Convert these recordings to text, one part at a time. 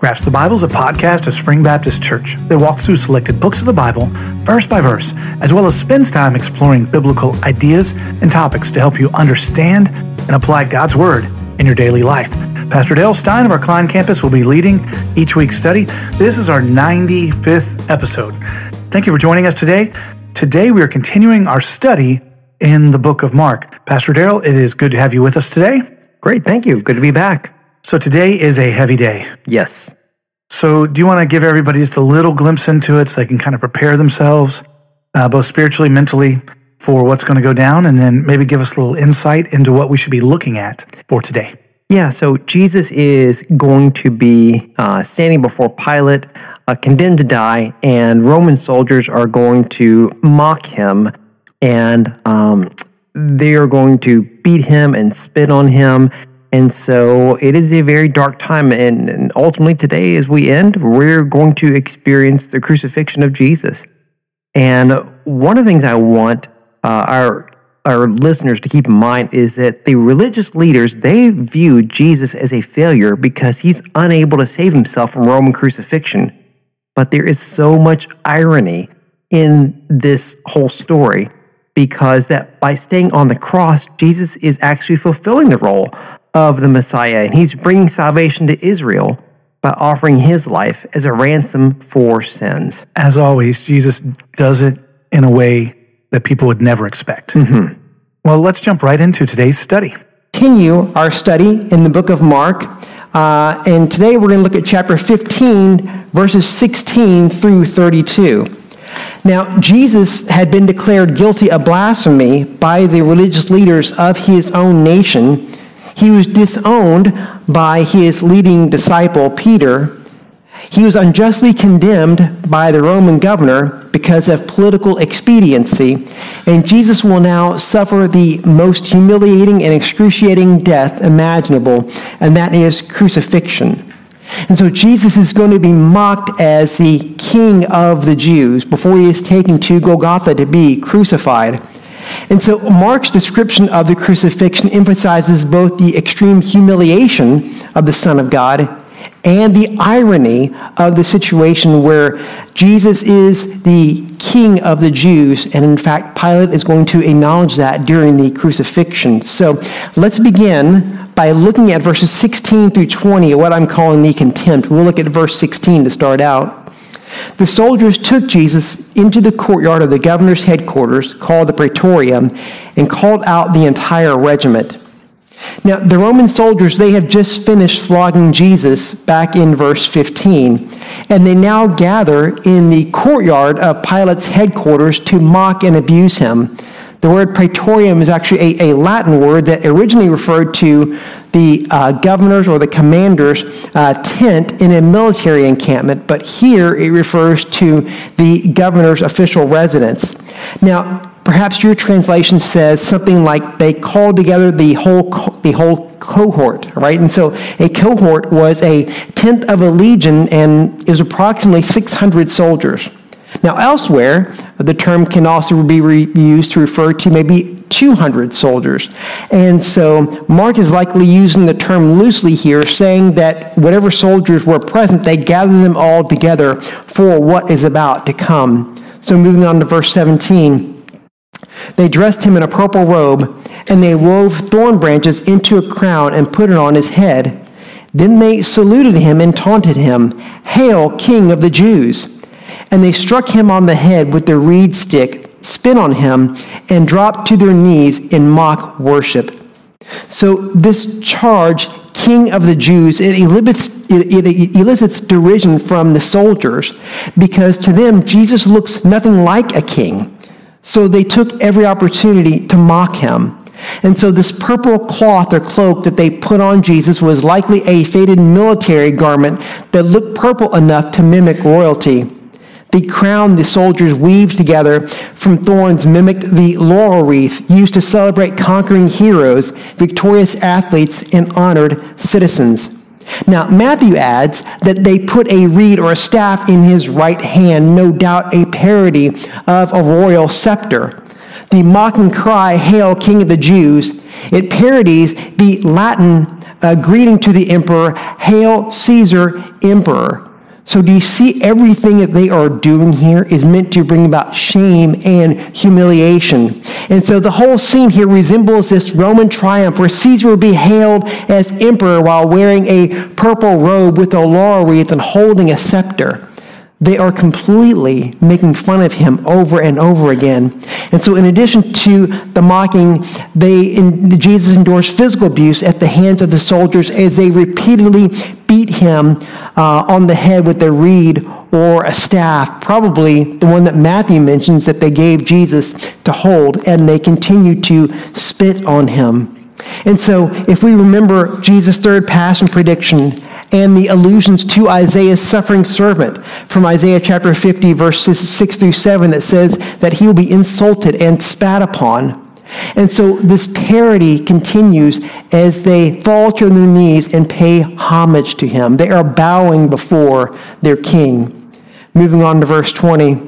Grasp the Bible is a podcast of Spring Baptist Church that walks through selected books of the Bible, verse by verse, as well as spends time exploring biblical ideas and topics to help you understand and apply God's Word in your daily life. Pastor Dale Stein of our Klein campus will be leading each week's study. This is our 95th episode. Thank you for joining us today. Today we are continuing our study in the book of Mark. Pastor Dale, it is good to have you with us today. Great, thank you. Good to be back. So today is a heavy day. Yes. So do you want to give everybody just a little glimpse into it so they can kind of prepare themselves, both spiritually, mentally, for what's going to go down, and then maybe give us a little insight into what we should be looking at for today? Yeah, so Jesus is going to be standing before Pilate, condemned to die, and Roman soldiers are going to mock him, and they are going to beat him and spit on him. And so it is a very dark time, and ultimately today as we end, we're going to experience the crucifixion of Jesus. And one of the things I want our listeners to keep in mind is that the religious leaders, they view Jesus as a failure because he's unable to save himself from Roman crucifixion. But there is so much irony in this whole story because that by staying on the cross, Jesus is actually fulfilling the role of the Messiah, and he's bringing salvation to Israel by offering his life as a ransom for sins. As always, Jesus does it in a way that people would never expect. Mm-hmm. Well, let's jump right into today's study. Continue our study in the book of Mark, and today we're going to look at chapter 15, verses 16 through 32. Now, Jesus had been declared guilty of blasphemy by the religious leaders of his own nation. He was disowned by his leading disciple, Peter. He was unjustly condemned by the Roman governor because of political expediency, and Jesus will now suffer the most humiliating and excruciating death imaginable, and that is crucifixion. And so Jesus is going to be mocked as the king of the Jews before he is taken to Golgotha to be crucified. And so Mark's description of the crucifixion emphasizes both the extreme humiliation of the Son of God and the irony of the situation where Jesus is the king of the Jews, and in fact, Pilate is going to acknowledge that during the crucifixion. So let's begin by looking at verses 16 through 20, what I'm calling the contempt. We'll look at verse 16 to start out. The soldiers took Jesus into the courtyard of the governor's headquarters, called the Praetorium, and called out the entire regiment. Now, the Roman soldiers, they have just finished flogging Jesus back in verse 15, and they now gather in the courtyard of Pilate's headquarters to mock and abuse him. The word Praetorium is actually a Latin word that originally referred to the governor's or the commander's tent in a military encampment, but here it refers to the governor's official residence. Now, perhaps your translation says something like they called together the whole cohort, right? And so a cohort was a tenth of a legion, and it was approximately 600 soldiers. Now, elsewhere, the term can also be used to refer to maybe 200 soldiers. And so Mark is likely using the term loosely here, saying that whatever soldiers were present, they gathered them all together for what is about to come. So moving on to verse 17. They dressed him in a purple robe, and they wove thorn branches into a crown and put it on his head. Then they saluted him and taunted him, "Hail, King of the Jews!" And they struck him on the head with their reed stick, spit on him, and dropped to their knees in mock worship. So this charge, King of the Jews, it elicits derision from the soldiers, because to them Jesus looks nothing like a king. So they took every opportunity to mock him. And so this purple cloth or cloak that they put on Jesus was likely a faded military garment that looked purple enough to mimic royalty. The crown the soldiers weaved together from thorns mimicked the laurel wreath used to celebrate conquering heroes, victorious athletes, and honored citizens. Now, Matthew adds that they put a reed or a staff in his right hand, no doubt a parody of a royal scepter. The mocking cry, "Hail, King of the Jews," it parodies the Latin a greeting to the emperor, "Hail Caesar, emperor." So do you see everything that they are doing here is meant to bring about shame and humiliation? And so the whole scene here resembles this Roman triumph where Caesar would be hailed as emperor while wearing a purple robe with a laurel wreath and holding a scepter. They are completely making fun of him over and over again. And so in addition to the mocking, Jesus endorsed physical abuse at the hands of the soldiers as they repeatedly beat him on the head with a reed or a staff, probably the one that Matthew mentions that they gave Jesus to hold, and they continued to spit on him. And so if we remember Jesus' third passion prediction, and the allusions to Isaiah's suffering servant from Isaiah chapter 50, verses 6 through 7, that says that he will be insulted and spat upon. And so this parody continues as they fall to their knees and pay homage to him. They are bowing before their king. Moving on to verse 20.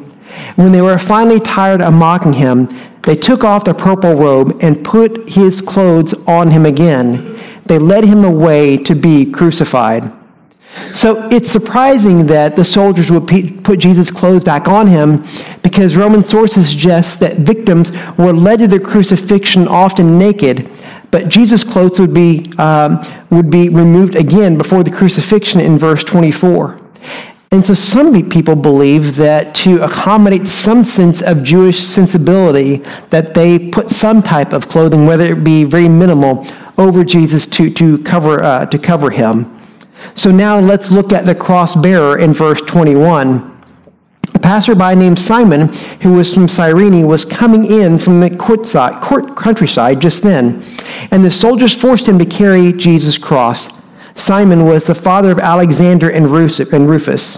When they were finally tired of mocking him, they took off the purple robe and put his clothes on him again. They led him away to be crucified. So it's surprising that the soldiers would put Jesus' clothes back on him, because Roman sources suggest that victims were led to their crucifixion often naked, but Jesus' clothes would be removed again before the crucifixion in verse 24. And so some people believe that to accommodate some sense of Jewish sensibility, that they put some type of clothing, whether it be very minimal, over Jesus to cover him. So now let's look at the cross bearer in verse 21. A passerby named Simon, who was from Cyrene, was coming in from the countryside just then, and the soldiers forced him to carry Jesus' cross. Simon was the father of Alexander and Rufus.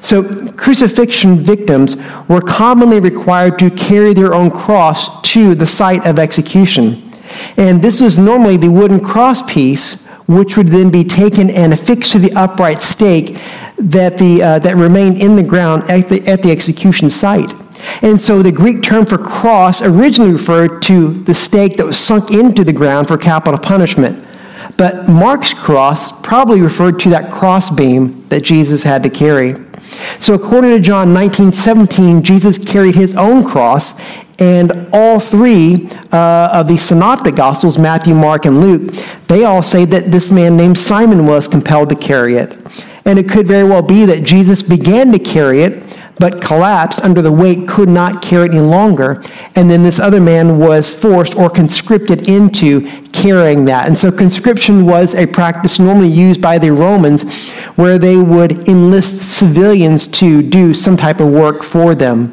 So crucifixion victims were commonly required to carry their own cross to the site of execution. And this was normally the wooden cross piece, which would then be taken and affixed to the upright stake that remained in the ground at the execution site. And so the Greek term for cross originally referred to the stake that was sunk into the ground for capital punishment. But Mark's cross probably referred to that cross beam that Jesus had to carry. So according to John 19:17, Jesus carried his own cross, and all three of the synoptic gospels, Matthew, Mark, and Luke, they all say that this man named Simon was compelled to carry it. And it could very well be that Jesus began to carry it, but collapsed under the weight, could not carry it any longer. And then this other man was forced or conscripted into carrying that. And so conscription was a practice normally used by the Romans where they would enlist civilians to do some type of work for them.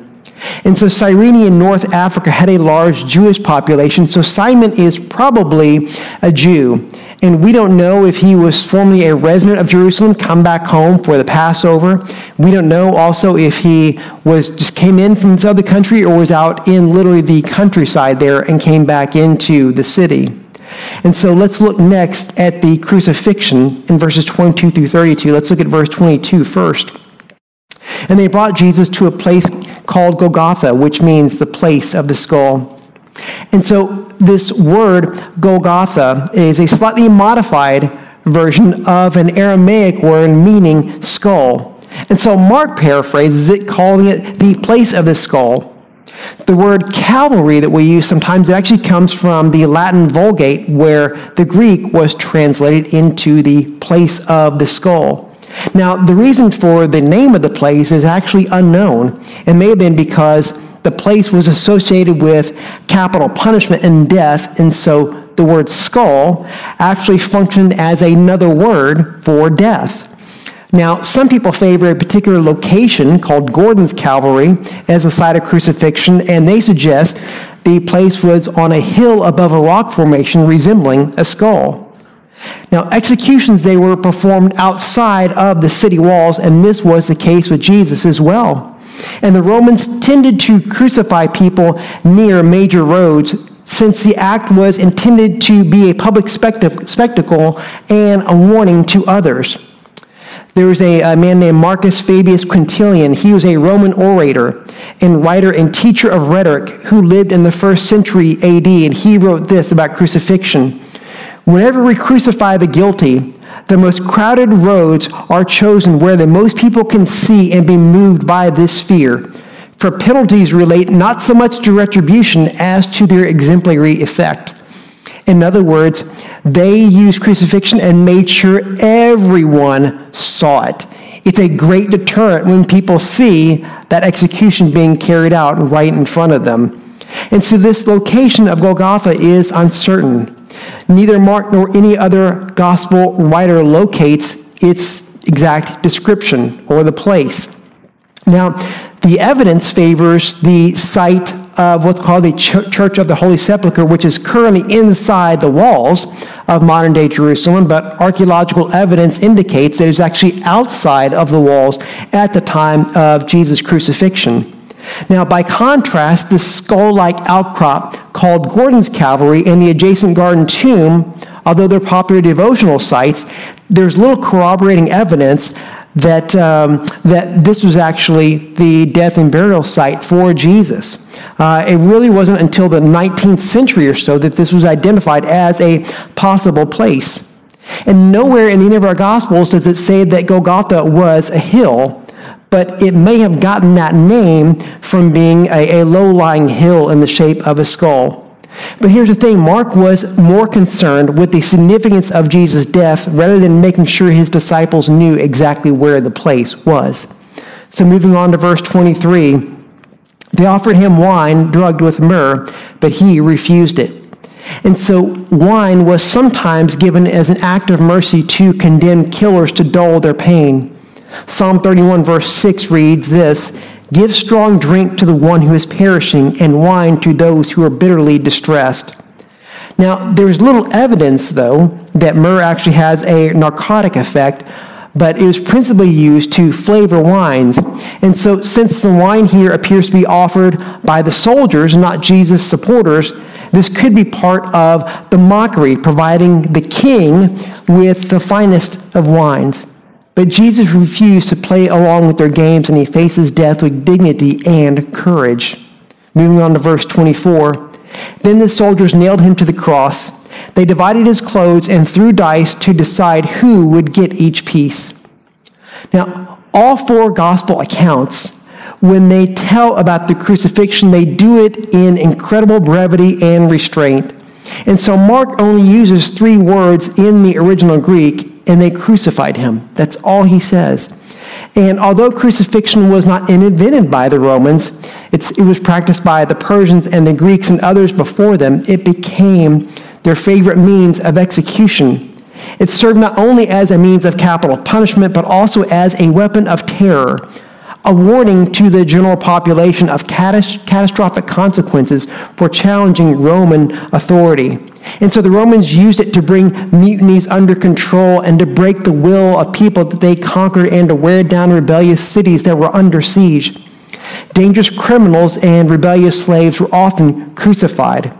And so Cyrene in North Africa had a large Jewish population, so Simon is probably a Jew. And we don't know if he was formerly a resident of Jerusalem, come back home for the Passover. We don't know also if he was just came in from this other country or was out in literally the countryside there and came back into the city. And so let's look next at the crucifixion in verses 22 through 32. Let's look at verse 22 first. And they brought Jesus to a place called Golgotha, which means the place of the skull. And so this word Golgotha is a slightly modified version of an Aramaic word meaning skull. And so Mark paraphrases it, calling it the place of the skull. The word Calvary that we use sometimes, it actually comes from the Latin Vulgate, where the Greek was translated into the place of the skull. Now, the reason for the name of the place is actually unknown. It may have been because the place was associated with capital punishment and death, and so the word skull actually functioned as another word for death. Now, some people favor a particular location called Gordon's Calvary as a site of crucifixion, and they suggest the place was on a hill above a rock formation resembling a skull. Now, executions, they were performed outside of the city walls, and this was the case with Jesus as well. And the Romans tended to crucify people near major roads, since the act was intended to be a public spectacle and a warning to others. There was a man named Marcus Fabius Quintilian. He was a Roman orator and writer and teacher of rhetoric who lived in the 1st century AD, and he wrote this about crucifixion. Whenever we crucify the guilty, the most crowded roads are chosen where the most people can see and be moved by this fear. For penalties relate not so much to retribution as to their exemplary effect. In other words, they used crucifixion and made sure everyone saw it. It's a great deterrent when people see that execution being carried out right in front of them. And so this location of Golgotha is uncertain. Neither Mark nor any other gospel writer locates its exact description or the place. Now, the evidence favors the site of what's called the Church of the Holy Sepulchre, which is currently inside the walls of modern-day Jerusalem, but archaeological evidence indicates that it was actually outside of the walls at the time of Jesus' crucifixion. Now, by contrast, the skull-like outcrop called Gordon's Calvary and the adjacent Garden Tomb, although they're popular devotional sites, there's little corroborating evidence that that this was actually the death and burial site for Jesus. It really wasn't until the 19th century or so that this was identified as a possible place. And nowhere in any of our Gospels does it say that Golgotha was a hill, but it may have gotten that name from being a low-lying hill in the shape of a skull. But here's the thing, Mark was more concerned with the significance of Jesus' death rather than making sure his disciples knew exactly where the place was. So moving on to verse 23, they offered him wine drugged with myrrh, but he refused it. And so wine was sometimes given as an act of mercy to condemned killers to dull their pain. Psalm 31 verse 6 reads this, "Give strong drink to the one who is perishing, and wine to those who are bitterly distressed." Now, there's little evidence, though, that myrrh actually has a narcotic effect, but it was principally used to flavor wines. And so, since the wine here appears to be offered by the soldiers, not Jesus' supporters, this could be part of the mockery, providing the king with the finest of wines. But Jesus refused to play along with their games, and he faces death with dignity and courage. Moving on to verse 24. Then the soldiers nailed him to the cross. They divided his clothes and threw dice to decide who would get each piece. Now, all four gospel accounts, when they tell about the crucifixion, they do it in incredible brevity and restraint. And so Mark only uses three words in the original Greek, and they crucified him. That's all he says. And although crucifixion was not invented by the Romans, it was practiced by the Persians and the Greeks and others before them. It became their favorite means of execution. It served not only as a means of capital punishment, but also as a weapon of terror, a warning to the general population of catastrophic consequences for challenging Roman authority. And so the Romans used it to bring mutinies under control and to break the will of people that they conquered and to wear down rebellious cities that were under siege. Dangerous criminals and rebellious slaves were often crucified.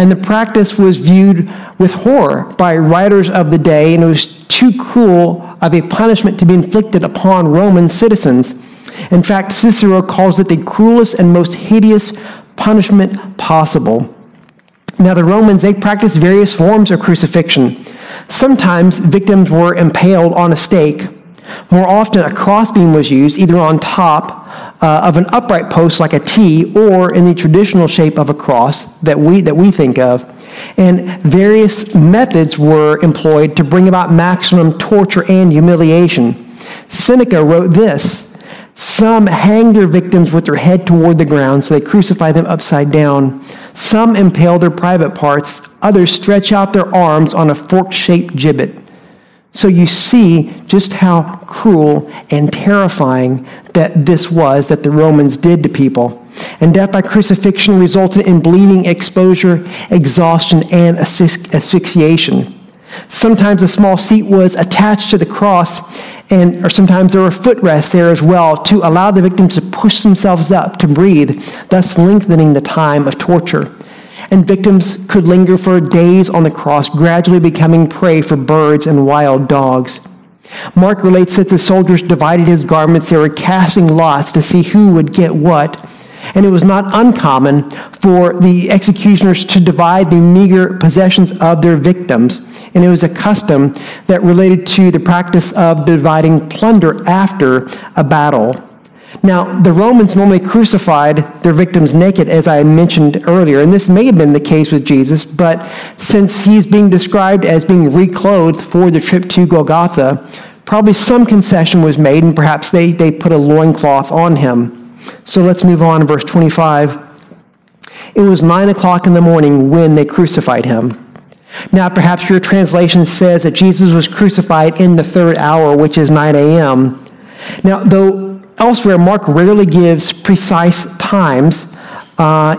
And the practice was viewed with horror by writers of the day, and it was too cruel of a punishment to be inflicted upon Roman citizens. In fact, Cicero calls it the cruelest and most hideous punishment possible. Now, the Romans, they practiced various forms of crucifixion. Sometimes victims were impaled on a stake. More often, a crossbeam was used, either on top of an upright post like a T, or in the traditional shape of a cross that we think of. And various methods were employed to bring about maximum torture and humiliation. Seneca wrote this, "Some hang their victims with their head toward the ground, so they crucify them upside down. Some impale their private parts. Others stretch out their arms on a fork-shaped gibbet." So you see just how cruel and terrifying that this was that the Romans did to people. And death by crucifixion resulted in bleeding, exposure, exhaustion, and asphyxiation. Sometimes a small seat was attached to the cross, or sometimes there were footrests there as well to allow the victims to push themselves up to breathe, thus lengthening the time of torture. And victims could linger for days on the cross, gradually becoming prey for birds and wild dogs. Mark relates that the soldiers divided his garments. They were casting lots to see who would get what. and it was not uncommon for the executioners to divide the meager possessions of their victims, and it was a custom that related to the practice of dividing plunder after a battle. Now, the Romans normally crucified their victims naked, as I mentioned earlier, and this may have been the case with Jesus, but since he's being described as being reclothed for the trip to Golgotha, probably some concession was made, and perhaps they put a loincloth on him. So let's move on to verse 25. It was 9:00 in the morning when they crucified him. Now, perhaps your translation says that Jesus was crucified in the third hour, which is 9 a.m. Now, though elsewhere Mark rarely gives precise times,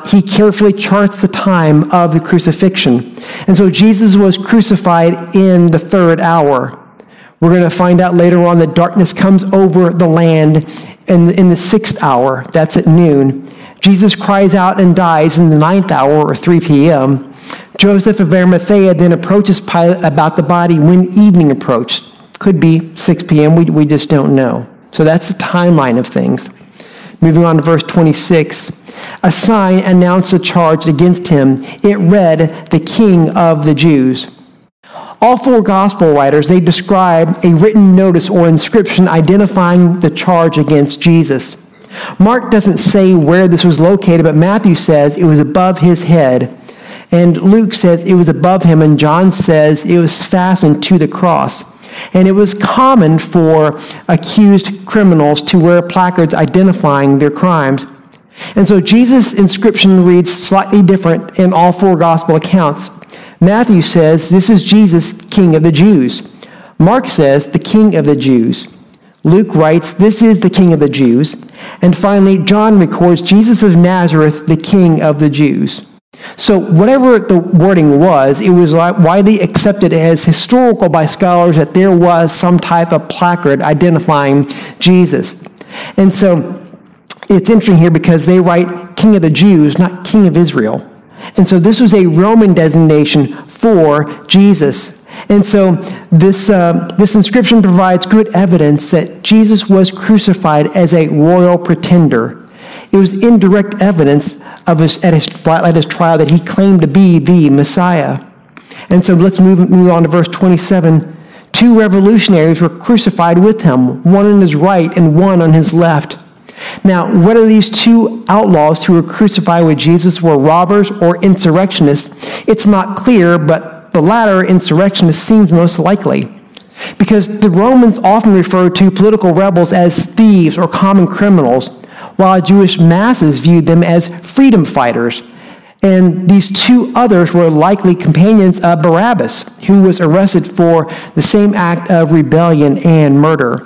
he carefully charts the time of the crucifixion. And so Jesus was crucified in the third hour. We're going to find out later on that darkness comes over the land in the 6th hour. That's at noon. Jesus cries out and dies in the 9th hour, or 3 p.m. Joseph of Arimathea then approaches Pilate about the body when evening approached. Could be 6 p.m. We just don't know. So that's the timeline of things. Moving on to verse 26. A sign announced a charge against him. It read, "The King of the Jews." All four gospel writers, they describe a written notice or inscription identifying the charge against Jesus. Mark doesn't say where this was located, but Matthew says it was above his head. And Luke says it was above him, and John says it was fastened to the cross. And it was common for accused criminals to wear placards identifying their crimes. And so Jesus' inscription reads slightly different in all four gospel accounts. Matthew says, "This is Jesus, King of the Jews." Mark says, "The King of the Jews." Luke writes, "This is the King of the Jews." And finally, John records, "Jesus of Nazareth, the King of the Jews." So whatever the wording was, it was widely accepted as historical by scholars that there was some type of placard identifying Jesus. And so it's interesting here because they write King of the Jews, not King of Israel. And so this was a Roman designation for Jesus. And so this inscription provides good evidence that Jesus was crucified as a royal pretender. It was indirect evidence at his trial that he claimed to be the Messiah. And so let's move on to verse 27. Two revolutionaries were crucified with him, one on his right and one on his left. Now, whether these two outlaws who were crucified with Jesus were robbers or insurrectionists, it's not clear, but the latter, insurrectionist, seems most likely, because the Romans often referred to political rebels as thieves or common criminals, while Jewish masses viewed them as freedom fighters. And these two others were likely companions of Barabbas, who was arrested for the same act of rebellion and murder.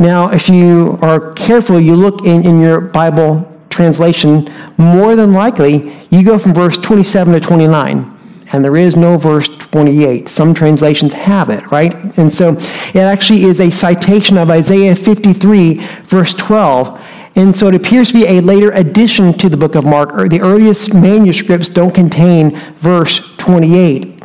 Now, if you are careful, you look in your Bible translation, more than likely, you go from verse 27 to 29, and there is no verse 28. Some translations have it, right? And so it actually is a citation of Isaiah 53, verse 12, and so it appears to be a later addition to the book of Mark, or the earliest manuscripts don't contain verse 28.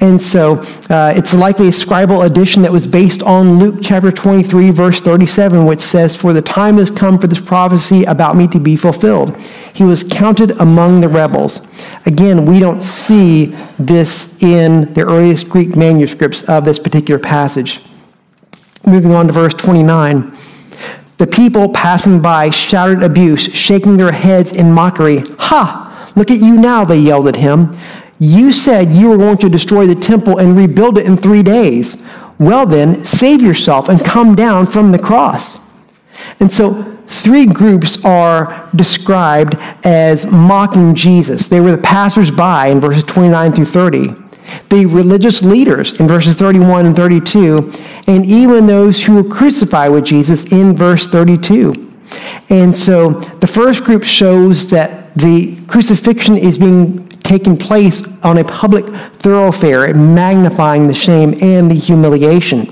And so it's likely a scribal addition that was based on Luke chapter 23, verse 37, which says, "For the time has come for this prophecy about me to be fulfilled. He was counted among the rebels." Again, we don't see this in the earliest Greek manuscripts of this particular passage. Moving on to verse 29. The people passing by shouted abuse, shaking their heads in mockery. "Ha! Look at you now," they yelled at him. "You said you were going to destroy the temple and rebuild it in 3 days. Well then, save yourself and come down from the cross." And so three groups are described as mocking Jesus. They were the passers-by in verses 29 through 30, the religious leaders in verses 31 and 32, and even those who were crucified with Jesus in verse 32. And so the first group shows that the crucifixion is being taking place on a public thoroughfare and magnifying the shame and the humiliation.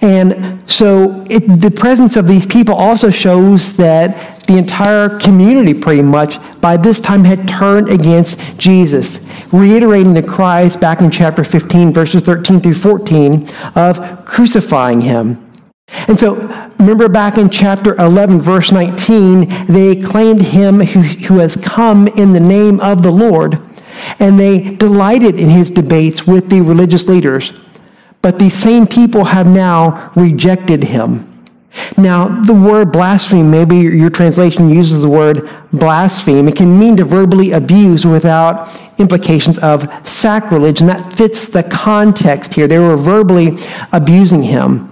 And so the presence of these people also shows that the entire community pretty much by this time had turned against Jesus, reiterating the cries back in chapter 15, verses 13 through 14 of crucifying him. And so, remember back in chapter 11, verse 19, they acclaimed him who has come in the name of the Lord, and they delighted in his debates with the religious leaders. But these same people have now rejected him. Now, the word blaspheme, maybe your translation uses the word blaspheme. It can mean to verbally abuse without implications of sacrilege, and that fits the context here. They were verbally abusing him.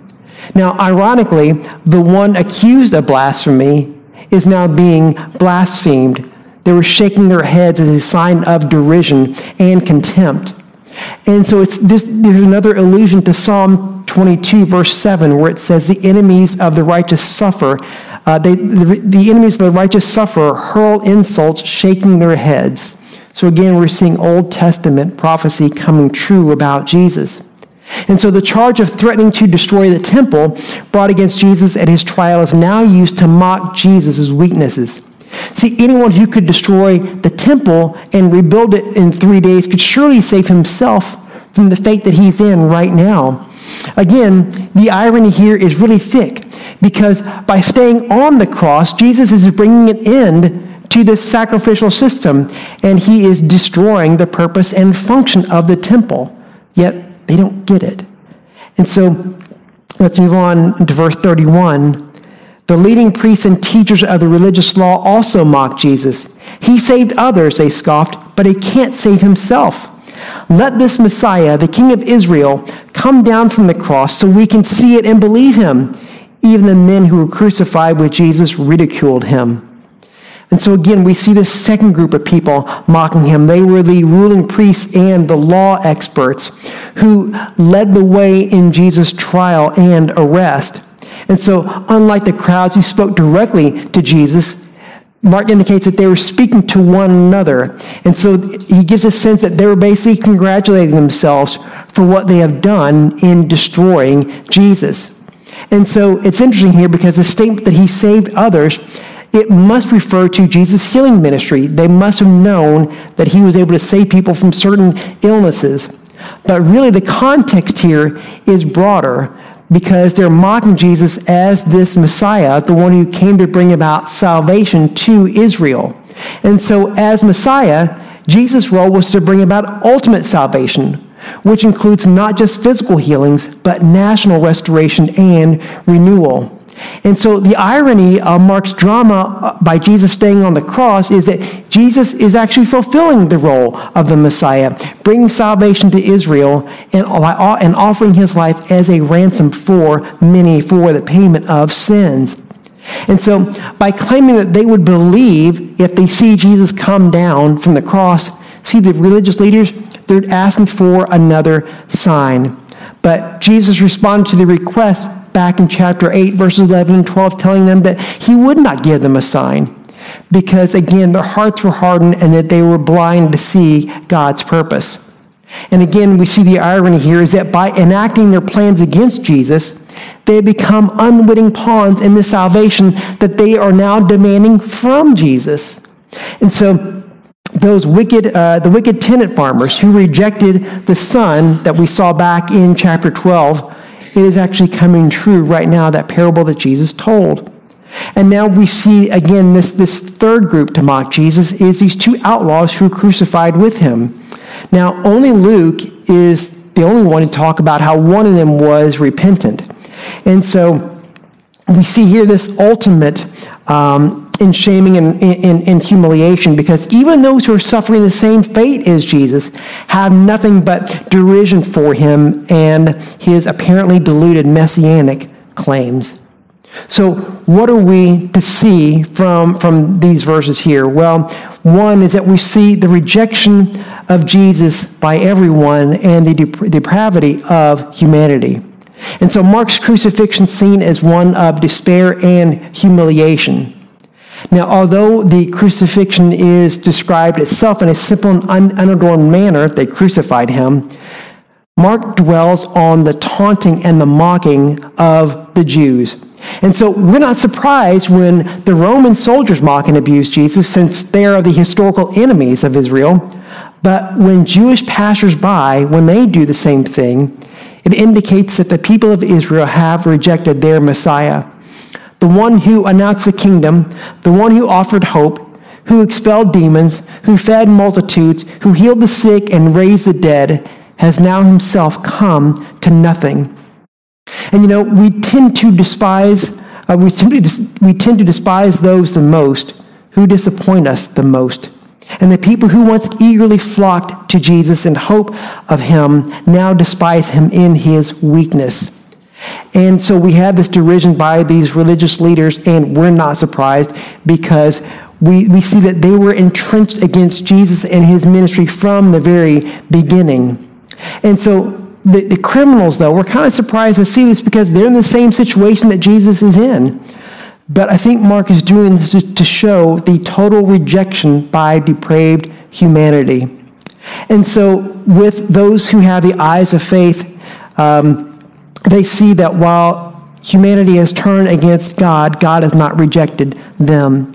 Now, ironically, the one accused of blasphemy is now being blasphemed. They were shaking their heads as a sign of derision and contempt. And so it's this, there's another allusion to Psalm 22, verse 7, where it says, the enemies of the righteous suffer. The enemies of the righteous suffer, hurl insults, shaking their heads. So again, we're seeing Old Testament prophecy coming true about Jesus. And so the charge of threatening to destroy the temple brought against Jesus at his trial is now used to mock Jesus' weaknesses. See, anyone who could destroy the temple and rebuild it in 3 days could surely save himself from the fate that he's in right now. Again, the irony here is really thick because by staying on the cross, Jesus is bringing an end to this sacrificial system, and he is destroying the purpose and function of the temple. Yet, they don't get it. And so, let's move on to verse 31. The leading priests and teachers of the religious law also mocked Jesus. He saved others, they scoffed, but he can't save himself. Let this Messiah, the King of Israel, come down from the cross so we can see it and believe him. Even the men who were crucified with Jesus ridiculed him. And so again, we see this second group of people mocking him. They were the ruling priests and the law experts who led the way in Jesus' trial and arrest. And so, unlike the crowds who spoke directly to Jesus, Mark indicates that they were speaking to one another. And so, he gives a sense that they were basically congratulating themselves for what they have done in destroying Jesus. And so, it's interesting here because the statement that he saved others, it must refer to Jesus' healing ministry. They must have known that he was able to save people from certain illnesses. But really, the context here is broader, because they're mocking Jesus as this Messiah, the one who came to bring about salvation to Israel. And so as Messiah, Jesus' role was to bring about ultimate salvation, which includes not just physical healings, but national restoration and renewal. And so the irony of Mark's drama by Jesus staying on the cross is that Jesus is actually fulfilling the role of the Messiah, bringing salvation to Israel and offering his life as a ransom for many for the payment of sins. And so by claiming that they would believe if they see Jesus come down from the cross, see the religious leaders, they're asking for another sign. But Jesus responded to the request back in chapter 8, verses 11 and 12, telling them that he would not give them a sign because, again, their hearts were hardened and that they were blind to see God's purpose. And again, we see the irony here is that by enacting their plans against Jesus, they become unwitting pawns in the salvation that they are now demanding from Jesus. And so those wicked tenant farmers who rejected the son that we saw back in chapter 12, it is actually coming true right now, that parable that Jesus told. And now we see, again, this third group to mock Jesus is these two outlaws who were crucified with him. Now, only Luke is the only one to talk about how one of them was repentant. And so we see here this ultimate in shaming and humiliation, because even those who are suffering the same fate as Jesus have nothing but derision for him and his apparently deluded messianic claims. So what are we to see from these verses here? Well, one is that we see the rejection of Jesus by everyone and the depravity of humanity. And so Mark's crucifixion scene is one of despair and humiliation. Now, although the crucifixion is described itself in a simple and unadorned manner, they crucified him, Mark dwells on the taunting and the mocking of the Jews. And so we're not surprised when the Roman soldiers mock and abuse Jesus, since they are the historical enemies of Israel. But when Jewish passers-by, when they do the same thing, It indicates that the people of Israel have rejected their Messiah, the one who announced the kingdom, the one who offered hope, who expelled demons, who fed multitudes, who healed the sick and raised the dead, has now himself come to nothing. And you know, we tend to despise those the most who disappoint us the most. And the people who once eagerly flocked to Jesus in hope of him now despise him in his weakness. And so we have this derision by these religious leaders, and we're not surprised, because we see that they were entrenched against Jesus and his ministry from the very beginning. And so the criminals, though, we're kind of surprised to see this because they're in the same situation that Jesus is in. But I think Mark is doing this to show the total rejection by depraved humanity. And so with those who have the eyes of faith, they see that while humanity has turned against God, God has not rejected them.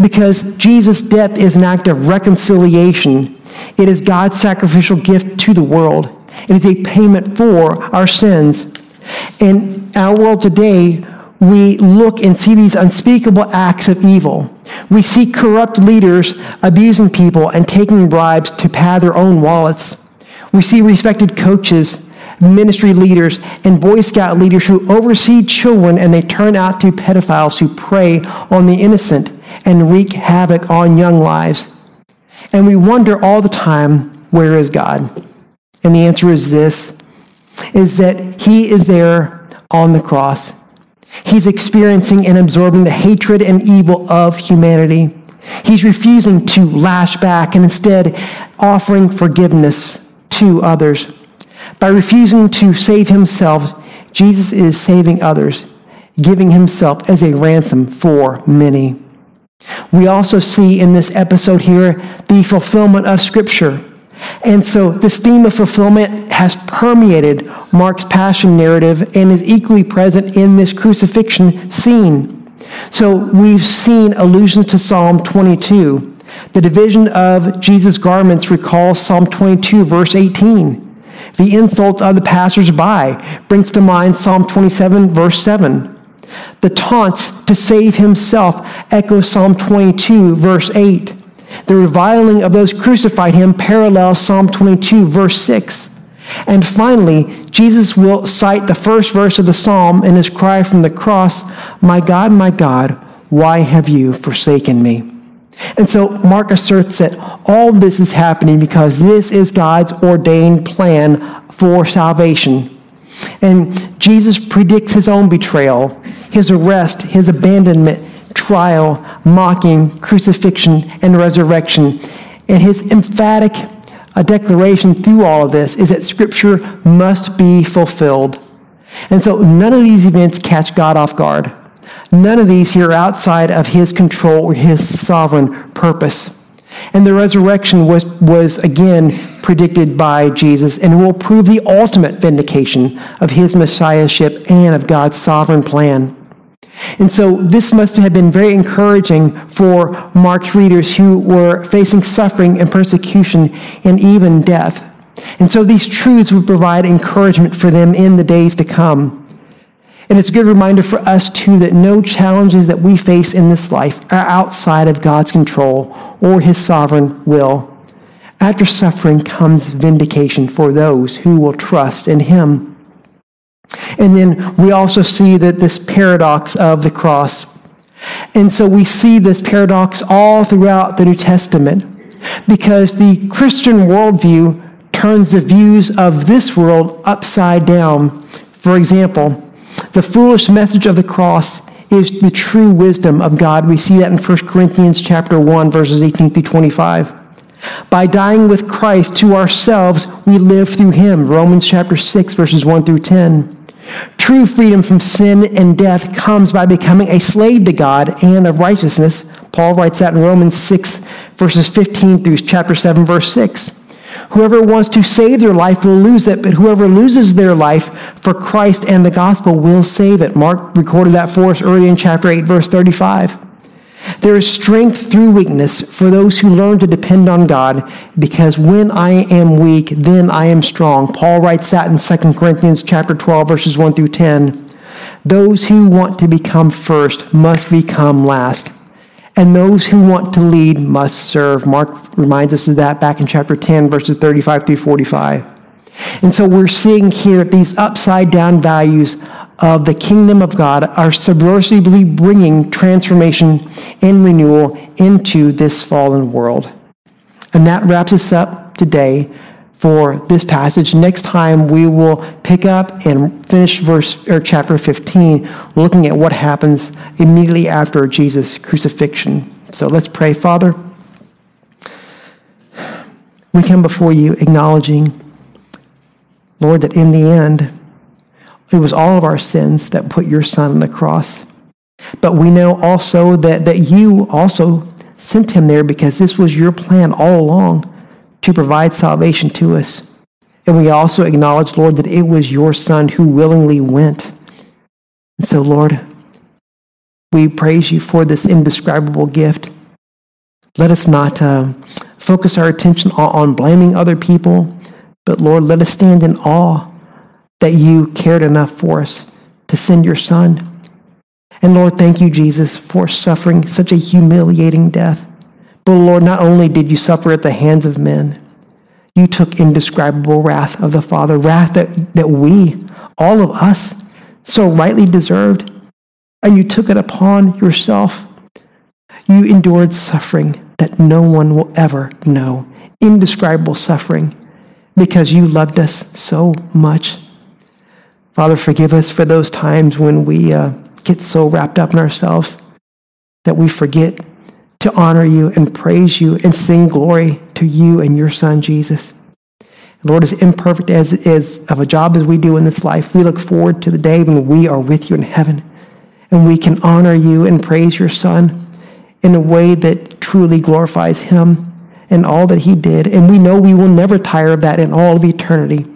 Because Jesus' death is an act of reconciliation. It is God's sacrificial gift to the world. It is a payment for our sins. In our world today, we look and see these unspeakable acts of evil. We see corrupt leaders abusing people and taking bribes to pad their own wallets. We see respected coaches, ministry leaders, and Boy Scout leaders who oversee children, and they turn out to pedophiles who prey on the innocent and wreak havoc on young lives. And we wonder all the time, where is God? And the answer is this, is that he is there on the cross. He's experiencing and absorbing the hatred and evil of humanity. He's refusing to lash back and instead offering forgiveness to others. By refusing to save himself, Jesus is saving others, giving himself as a ransom for many. We also see in this episode here the fulfillment of Scripture. And so this theme of fulfillment has permeated Mark's passion narrative and is equally present in this crucifixion scene. So we've seen allusions to Psalm 22. The division of Jesus' garments recalls Psalm 22, verse 18. The insult of the passers-by brings to mind Psalm 27, verse 7. The taunts to save himself echo Psalm 22, verse 8. The reviling of those crucified him parallels Psalm 22, verse 6. And finally, Jesus will cite the first verse of the psalm in his cry from the cross, my God, why have you forsaken me?" And so Mark asserts that all this is happening because this is God's ordained plan for salvation. And Jesus predicts his own betrayal, his arrest, his abandonment, trial, mocking, crucifixion, and resurrection. And his emphatic declaration through all of this is that Scripture must be fulfilled. And so none of these events catch God off guard. None of these here are outside of his control or his sovereign purpose. And the resurrection was again predicted by Jesus and will prove the ultimate vindication of his messiahship and of God's sovereign plan. And so this must have been very encouraging for Mark's readers who were facing suffering and persecution and even death. And so these truths would provide encouragement for them in the days to come. And it's a good reminder for us, too, that no challenges that we face in this life are outside of God's control or his sovereign will. After suffering comes vindication for those who will trust in him. And then we also see that this paradox of the cross. And so we see this paradox all throughout the New Testament, because the Christian worldview turns the views of this world upside down. For example, the foolish message of the cross is the true wisdom of God. We see that in 1 Corinthians chapter 1, verses 18 through 25. By dying with Christ to ourselves, we live through him. Romans chapter 6, verses 1 through 10. True freedom from sin and death comes by becoming a slave to God and of righteousness. Paul writes that in Romans 6, verses 15 through chapter 7, verse 6. Whoever wants to save their life will lose it, but whoever loses their life for Christ and the gospel will save it. Mark recorded that for us early in chapter 8, verse 35. There is strength through weakness for those who learn to depend on God, because when I am weak, then I am strong. Paul writes that in 2 Corinthians chapter 12, verses 1 through 10. Those who want to become first must become last, and those who want to lead must serve. Mark reminds us of that back in chapter 10, verses 35 through 45. And so we're seeing here these upside-down values of the kingdom of God are subversively bringing transformation and renewal into this fallen world. And that wraps us up today for this passage. Next time we will pick up and finish chapter 15, looking at what happens immediately after Jesus' crucifixion. So let's pray. Father, we come before you acknowledging, Lord, that in the end, it was all of our sins that put your Son on the cross. But we know also that you also sent him there because this was your plan all along to provide salvation to us. And we also acknowledge, Lord, that it was your Son who willingly went. And so, Lord, we praise you for this indescribable gift. Let us not focus our attention on blaming other people, but, Lord, let us stand in awe that you cared enough for us to send your Son. And Lord, thank you, Jesus, for suffering such a humiliating death. But Lord, not only did you suffer at the hands of men, you took indescribable wrath of the Father, wrath that we, all of us, so rightly deserved. And you took it upon yourself. You endured suffering that no one will ever know, indescribable suffering, because you loved us so much. Father, forgive us for those times when we get so wrapped up in ourselves that we forget to honor you and praise you and sing glory to you and your Son, Jesus. And Lord, as imperfect as it is of a job as we do in this life, we look forward to the day when we are with you in heaven and we can honor you and praise your Son in a way that truly glorifies him and all that he did. And we know we will never tire of that in all of eternity,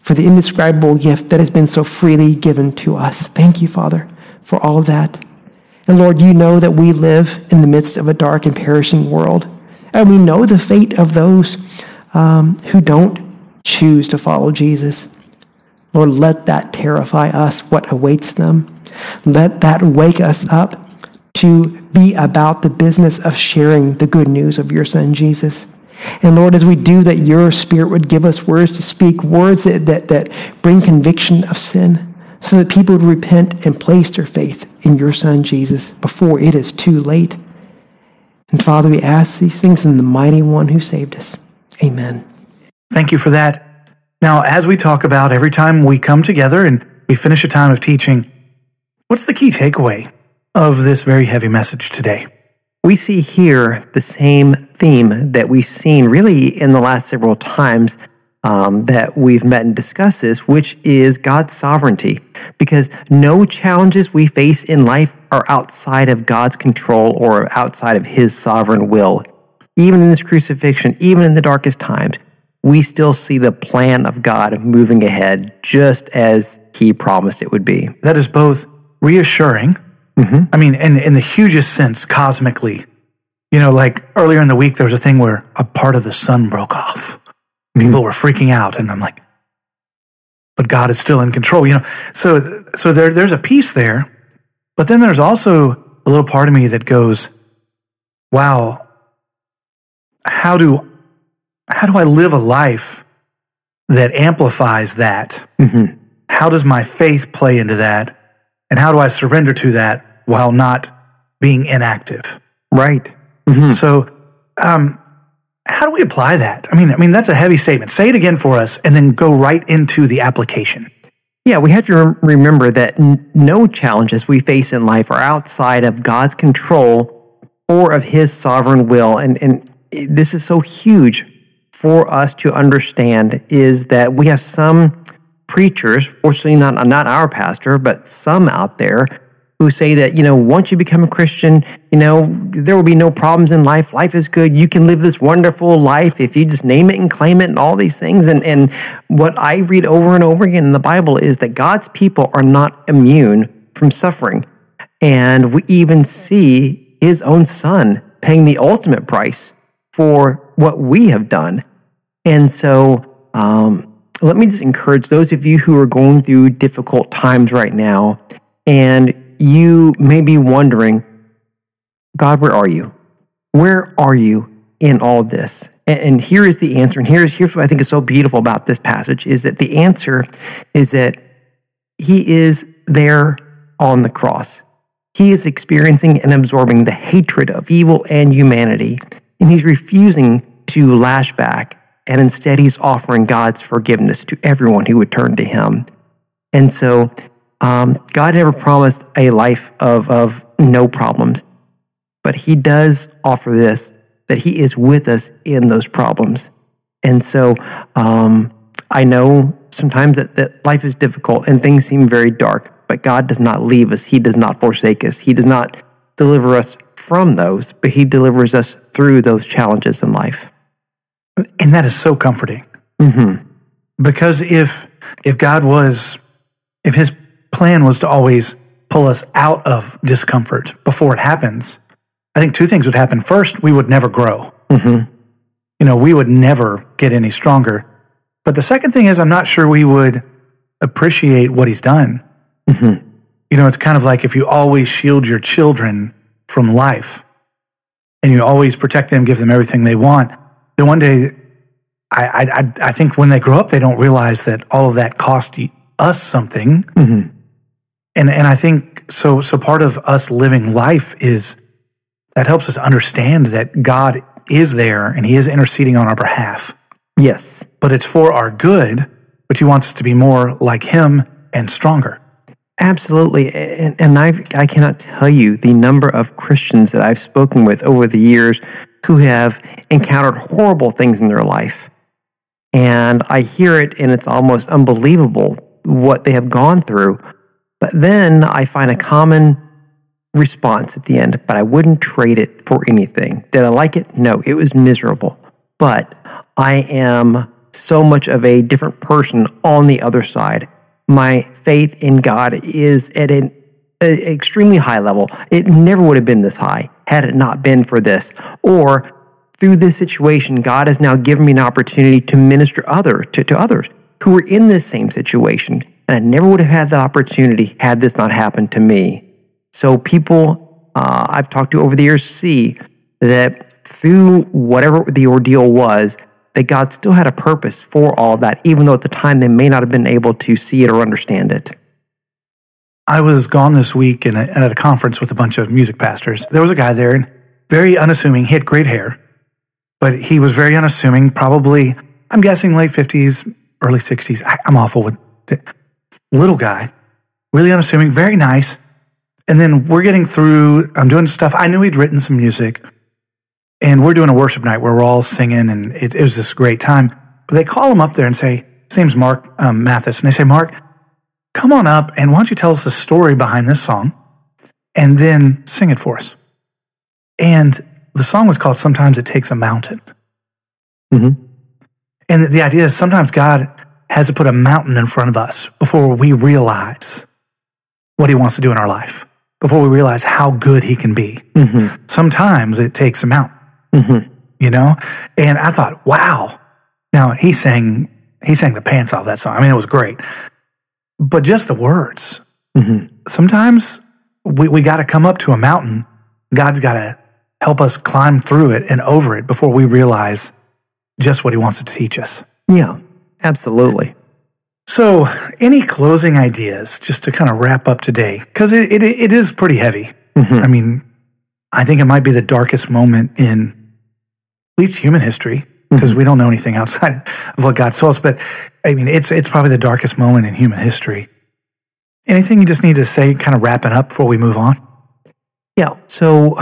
for the indescribable gift that has been so freely given to us. Thank you, Father, for all of that. And Lord, you know that we live in the midst of a dark and perishing world. And we know the fate of those who don't choose to follow Jesus. Lord, let that terrify us, what awaits them. Let that wake us up to be about the business of sharing the good news of your Son, Jesus. And Lord, as we do that, your Spirit would give us words to speak, words that bring conviction of sin, so that people would repent and place their faith in your Son, Jesus, before it is too late. And Father, we ask these things in the mighty one who saved us. Amen. Thank you for that. Now, as we talk about every time we come together and we finish a time of teaching, what's the key takeaway of this very heavy message today? We see here the same theme that we've seen really in the last several times that we've met and discussed this, which is God's sovereignty, because no challenges we face in life are outside of God's control or outside of his sovereign will. Even in this crucifixion, even in the darkest times, we still see the plan of God moving ahead just as he promised it would be. That is both reassuring, I mean, in the hugest sense, cosmically. You know, like earlier in the week, there was a thing where a part of the sun broke off. People were freaking out, and I'm like, but God is still in control, you know. So there's a piece there, but then there's also a little part of me that goes, wow, how do I live a life that amplifies that? How does my faith play into that? And how do I surrender to that while not being inactive? Right. So, how do we apply that? I mean, that's a heavy statement. Say it again for us, and then go right into the application. Yeah, we have to remember that no challenges we face in life are outside of God's control or of his sovereign will. And this is so huge for us to understand, is that we have some preachers, fortunately not our pastor, but some out there who say that, you know, once you become a Christian, you know, there will be no problems in life. Life is good. You can live this wonderful life if you just name it and claim it and all these things. And what I read over and over again in the Bible is that God's people are not immune from suffering. And we even see his own son, paying the ultimate price for what we have done. And so let me just encourage those of you who are going through difficult times right now, and you may be wondering, God, where are you? Where are you in all this? And here is the answer. And here's what I think is so beautiful about this passage, is that the answer is that he is there on the cross. He is experiencing and absorbing the hatred of evil and humanity, and he's refusing to lash back, and instead he's offering God's forgiveness to everyone who would turn to him. And so God never promised a life of no problems, but he does offer this, that he is with us in those problems. And so I know sometimes that life is difficult and things seem very dark, but God does not leave us. He does not forsake us. He does not deliver us from those, but he delivers us through those challenges in life. And that is so comforting. Mm-hmm. Because if his plan was to always pull us out of discomfort before it happens, I think two things would happen. First, we would never grow. Mm-hmm. We would never get any stronger. But the second thing is, I'm not sure we would appreciate what he's done. Mm-hmm. It's kind of like if you always shield your children from life and you always protect them, give them everything they want, then one day, I think when they grow up, they don't realize that all of that cost us something. Mm-hmm. And I think so part of us living life is that helps us understand that God is there and he is interceding on our behalf. Yes. But it's for our good, but he wants us to be more like him and stronger. Absolutely, and I cannot tell you the number of Christians that I've spoken with over the years who have encountered horrible things in their life, and I hear it, and it's almost unbelievable what they have gone through, but then I find a common response at the end, but I wouldn't trade it for anything. Did I like it? No, it was miserable, but I am so much of a different person on the other side. My faith in God is at an extremely high level. It never would have been this high had it not been for this. Or through this situation, God has now given me an opportunity to minister to others who were in this same situation. And I never would have had that opportunity had this not happened to me. So people I've talked to over the years see that through whatever the ordeal was, that God still had a purpose for all that, even though at the time they may not have been able to see it or understand it. I was gone this week and at a conference with a bunch of music pastors. There was a guy there, and very unassuming. He had great hair, but he was very unassuming, probably, I'm guessing, late 50s, early 60s. I'm awful with it. Little guy, really unassuming, very nice. And then we're getting through, I'm doing stuff. I knew he'd written some music. And we're doing a worship night where we're all singing, and it was this great time. But they call him up there and say, his name's Mark Mathis, and they say, Mark, come on up, and why don't you tell us the story behind this song, and then sing it for us. And the song was called Sometimes It Takes a Mountain. Mm-hmm. And the idea is sometimes God has to put a mountain in front of us before we realize what he wants to do in our life, before we realize how good he can be. Mm-hmm. Sometimes it takes a mountain. Mm-hmm. And I thought, wow. Now he sang the pants off that song. I mean, it was great, but just the words. Mm-hmm. Sometimes we got to come up to a mountain. God's got to help us climb through it and over it before we realize just what he wants to teach us. Yeah, absolutely. So any closing ideas just to kind of wrap up today? Because it is pretty heavy. Mm-hmm. I mean, I think it might be the darkest moment in at least human history, because mm-hmm. we don't know anything outside of what God saw us. But I mean, it's probably the darkest moment in human history. Anything you just need to say, kind of wrapping up before we move on? Yeah. So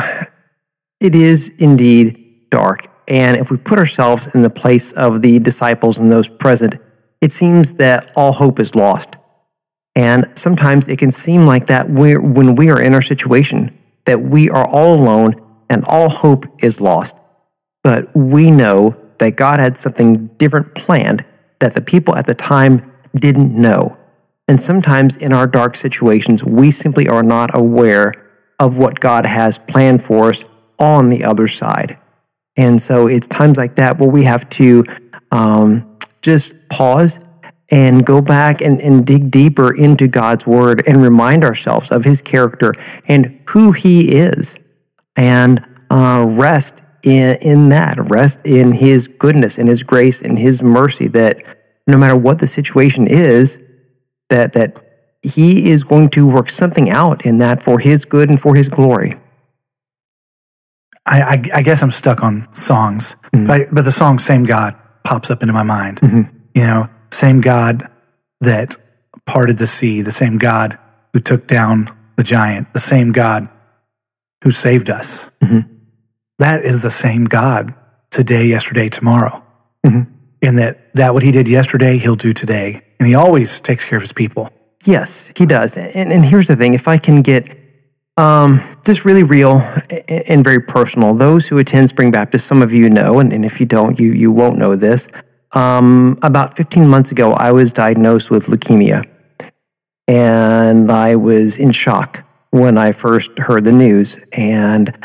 it is indeed dark, and if we put ourselves in the place of the disciples and those present, it seems that all hope is lost. And sometimes it can seem like that when we are in our situation, that we are all alone and all hope is lost. But we know that God had something different planned that the people at the time didn't know. And sometimes in our dark situations, we simply are not aware of what God has planned for us on the other side. And so it's times like that where we have to just pause and go back and dig deeper into God's word and remind ourselves of his character and who he is, and rest in that, rest in his goodness and his grace and his mercy, that no matter what the situation is, that he is going to work something out in that for his good and for his glory. I guess I'm stuck on songs, mm-hmm. but the song "Same God" pops up into my mind. Mm-hmm. You know, same God that parted the sea, the same God who took down the giant, the same God who saved us. Mm-hmm. That is the same God today, yesterday, tomorrow. Mm-hmm. And that what he did yesterday, he'll do today. And he always takes care of his people. Yes, he does. And here's the thing. If I can get just really real and very personal, those who attend Spring Baptist, some of you know, and if you don't, you won't know this. About 15 months ago, I was diagnosed with leukemia. And I was in shock when I first heard the news. And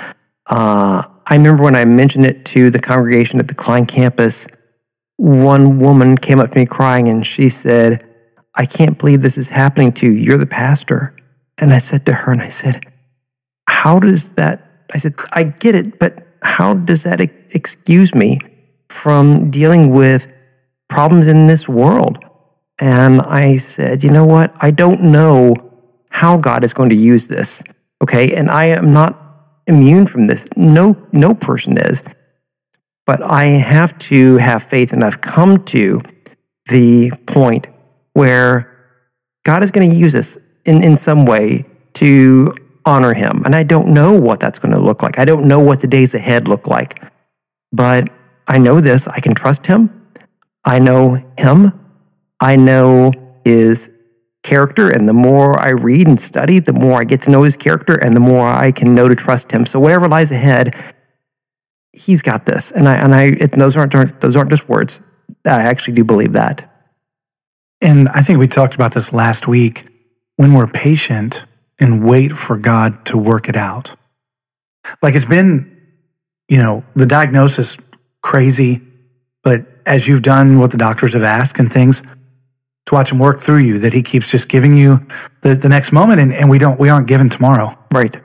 I remember when I mentioned it to the congregation at the Klein campus, one woman came up to me crying and she said, "I can't believe this is happening to you. You're the pastor." And I said to her, "How does that?" I said, "I get it, but how does that excuse me from dealing with problems in this world?" And I said, "You know what? I don't know how God is going to use this. Okay, and I am not immune from this. No person is. But I have to have faith, and I've come to the point where God is going to use us in some way to honor him. And I don't know what that's going to look like. I don't know what the days ahead look like. But I know this. I can trust him. I know him. I know his character. And the more I read and study, the more I get to know his character, and the more I can know to trust him. So whatever lies ahead, he's got this." Those aren't just words. I actually do believe that. And I think we talked about this last week. When we're patient and wait for God to work it out. Like, it's been, the diagnosis crazy, but as you've done what the doctors have asked and things, to watch him work through you, that he keeps just giving you the next moment, and we aren't given tomorrow. Right.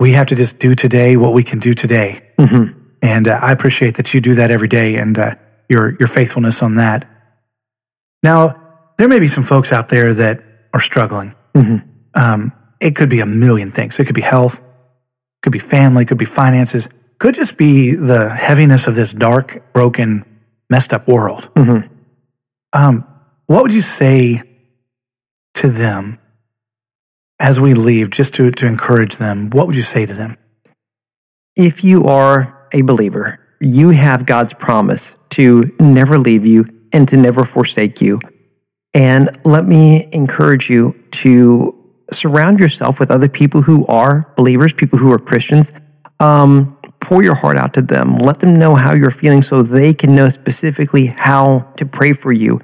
We have to just do today what we can do today. Mm-hmm. And I appreciate that you do that every day, and your faithfulness on that. Now, there may be some folks out there that are struggling. Mm-hmm. It could be a million things. It could be health, could be family, could be finances, could just be the heaviness of this dark, broken, messed up world. Mm-hmm. What would you say to them as we leave, just to encourage them? What would you say to them? If you are a believer, you have God's promise to never leave you and to never forsake you. And let me encourage you to surround yourself with other people who are believers, people who are Christians. Pour your heart out to them. Let them know how you're feeling so they can know specifically how to pray for you.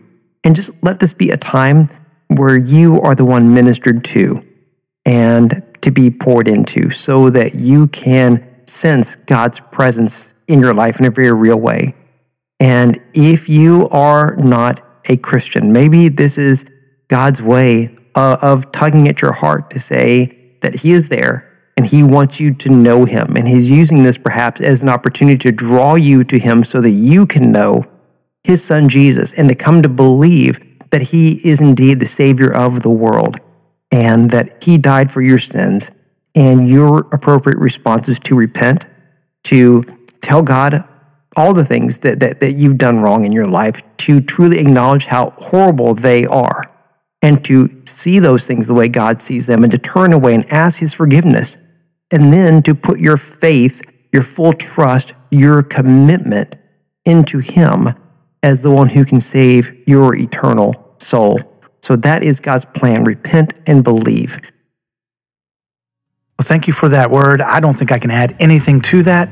And just let this be a time where you are the one ministered to and to be poured into, so that you can sense God's presence in your life in a very real way. And if you are not a Christian, maybe this is God's way of tugging at your heart to say that he is there and he wants you to know him. And he's using this perhaps as an opportunity to draw you to him so that you can know his son Jesus and to come to believe that he is indeed the Savior of the world and that he died for your sins. And your appropriate response is to repent, to tell God all the things that you've done wrong in your life, to truly acknowledge how horrible they are, and to see those things the way God sees them, and to turn away and ask his forgiveness, and then to put your faith, your full trust, your commitment into him as the one who can save your eternal soul. So that is God's plan. Repent and believe. Well, thank you for that word. I don't think I can add anything to that.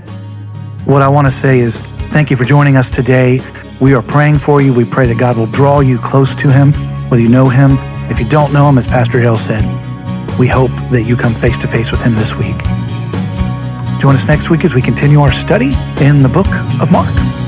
What I want to say is thank you for joining us today. We are praying for you. We pray that God will draw you close to him, whether you know him. If you don't know him, as Pastor Dale said, We hope that you come face to face with him this week. Join us next week as we continue our study in the book of Mark.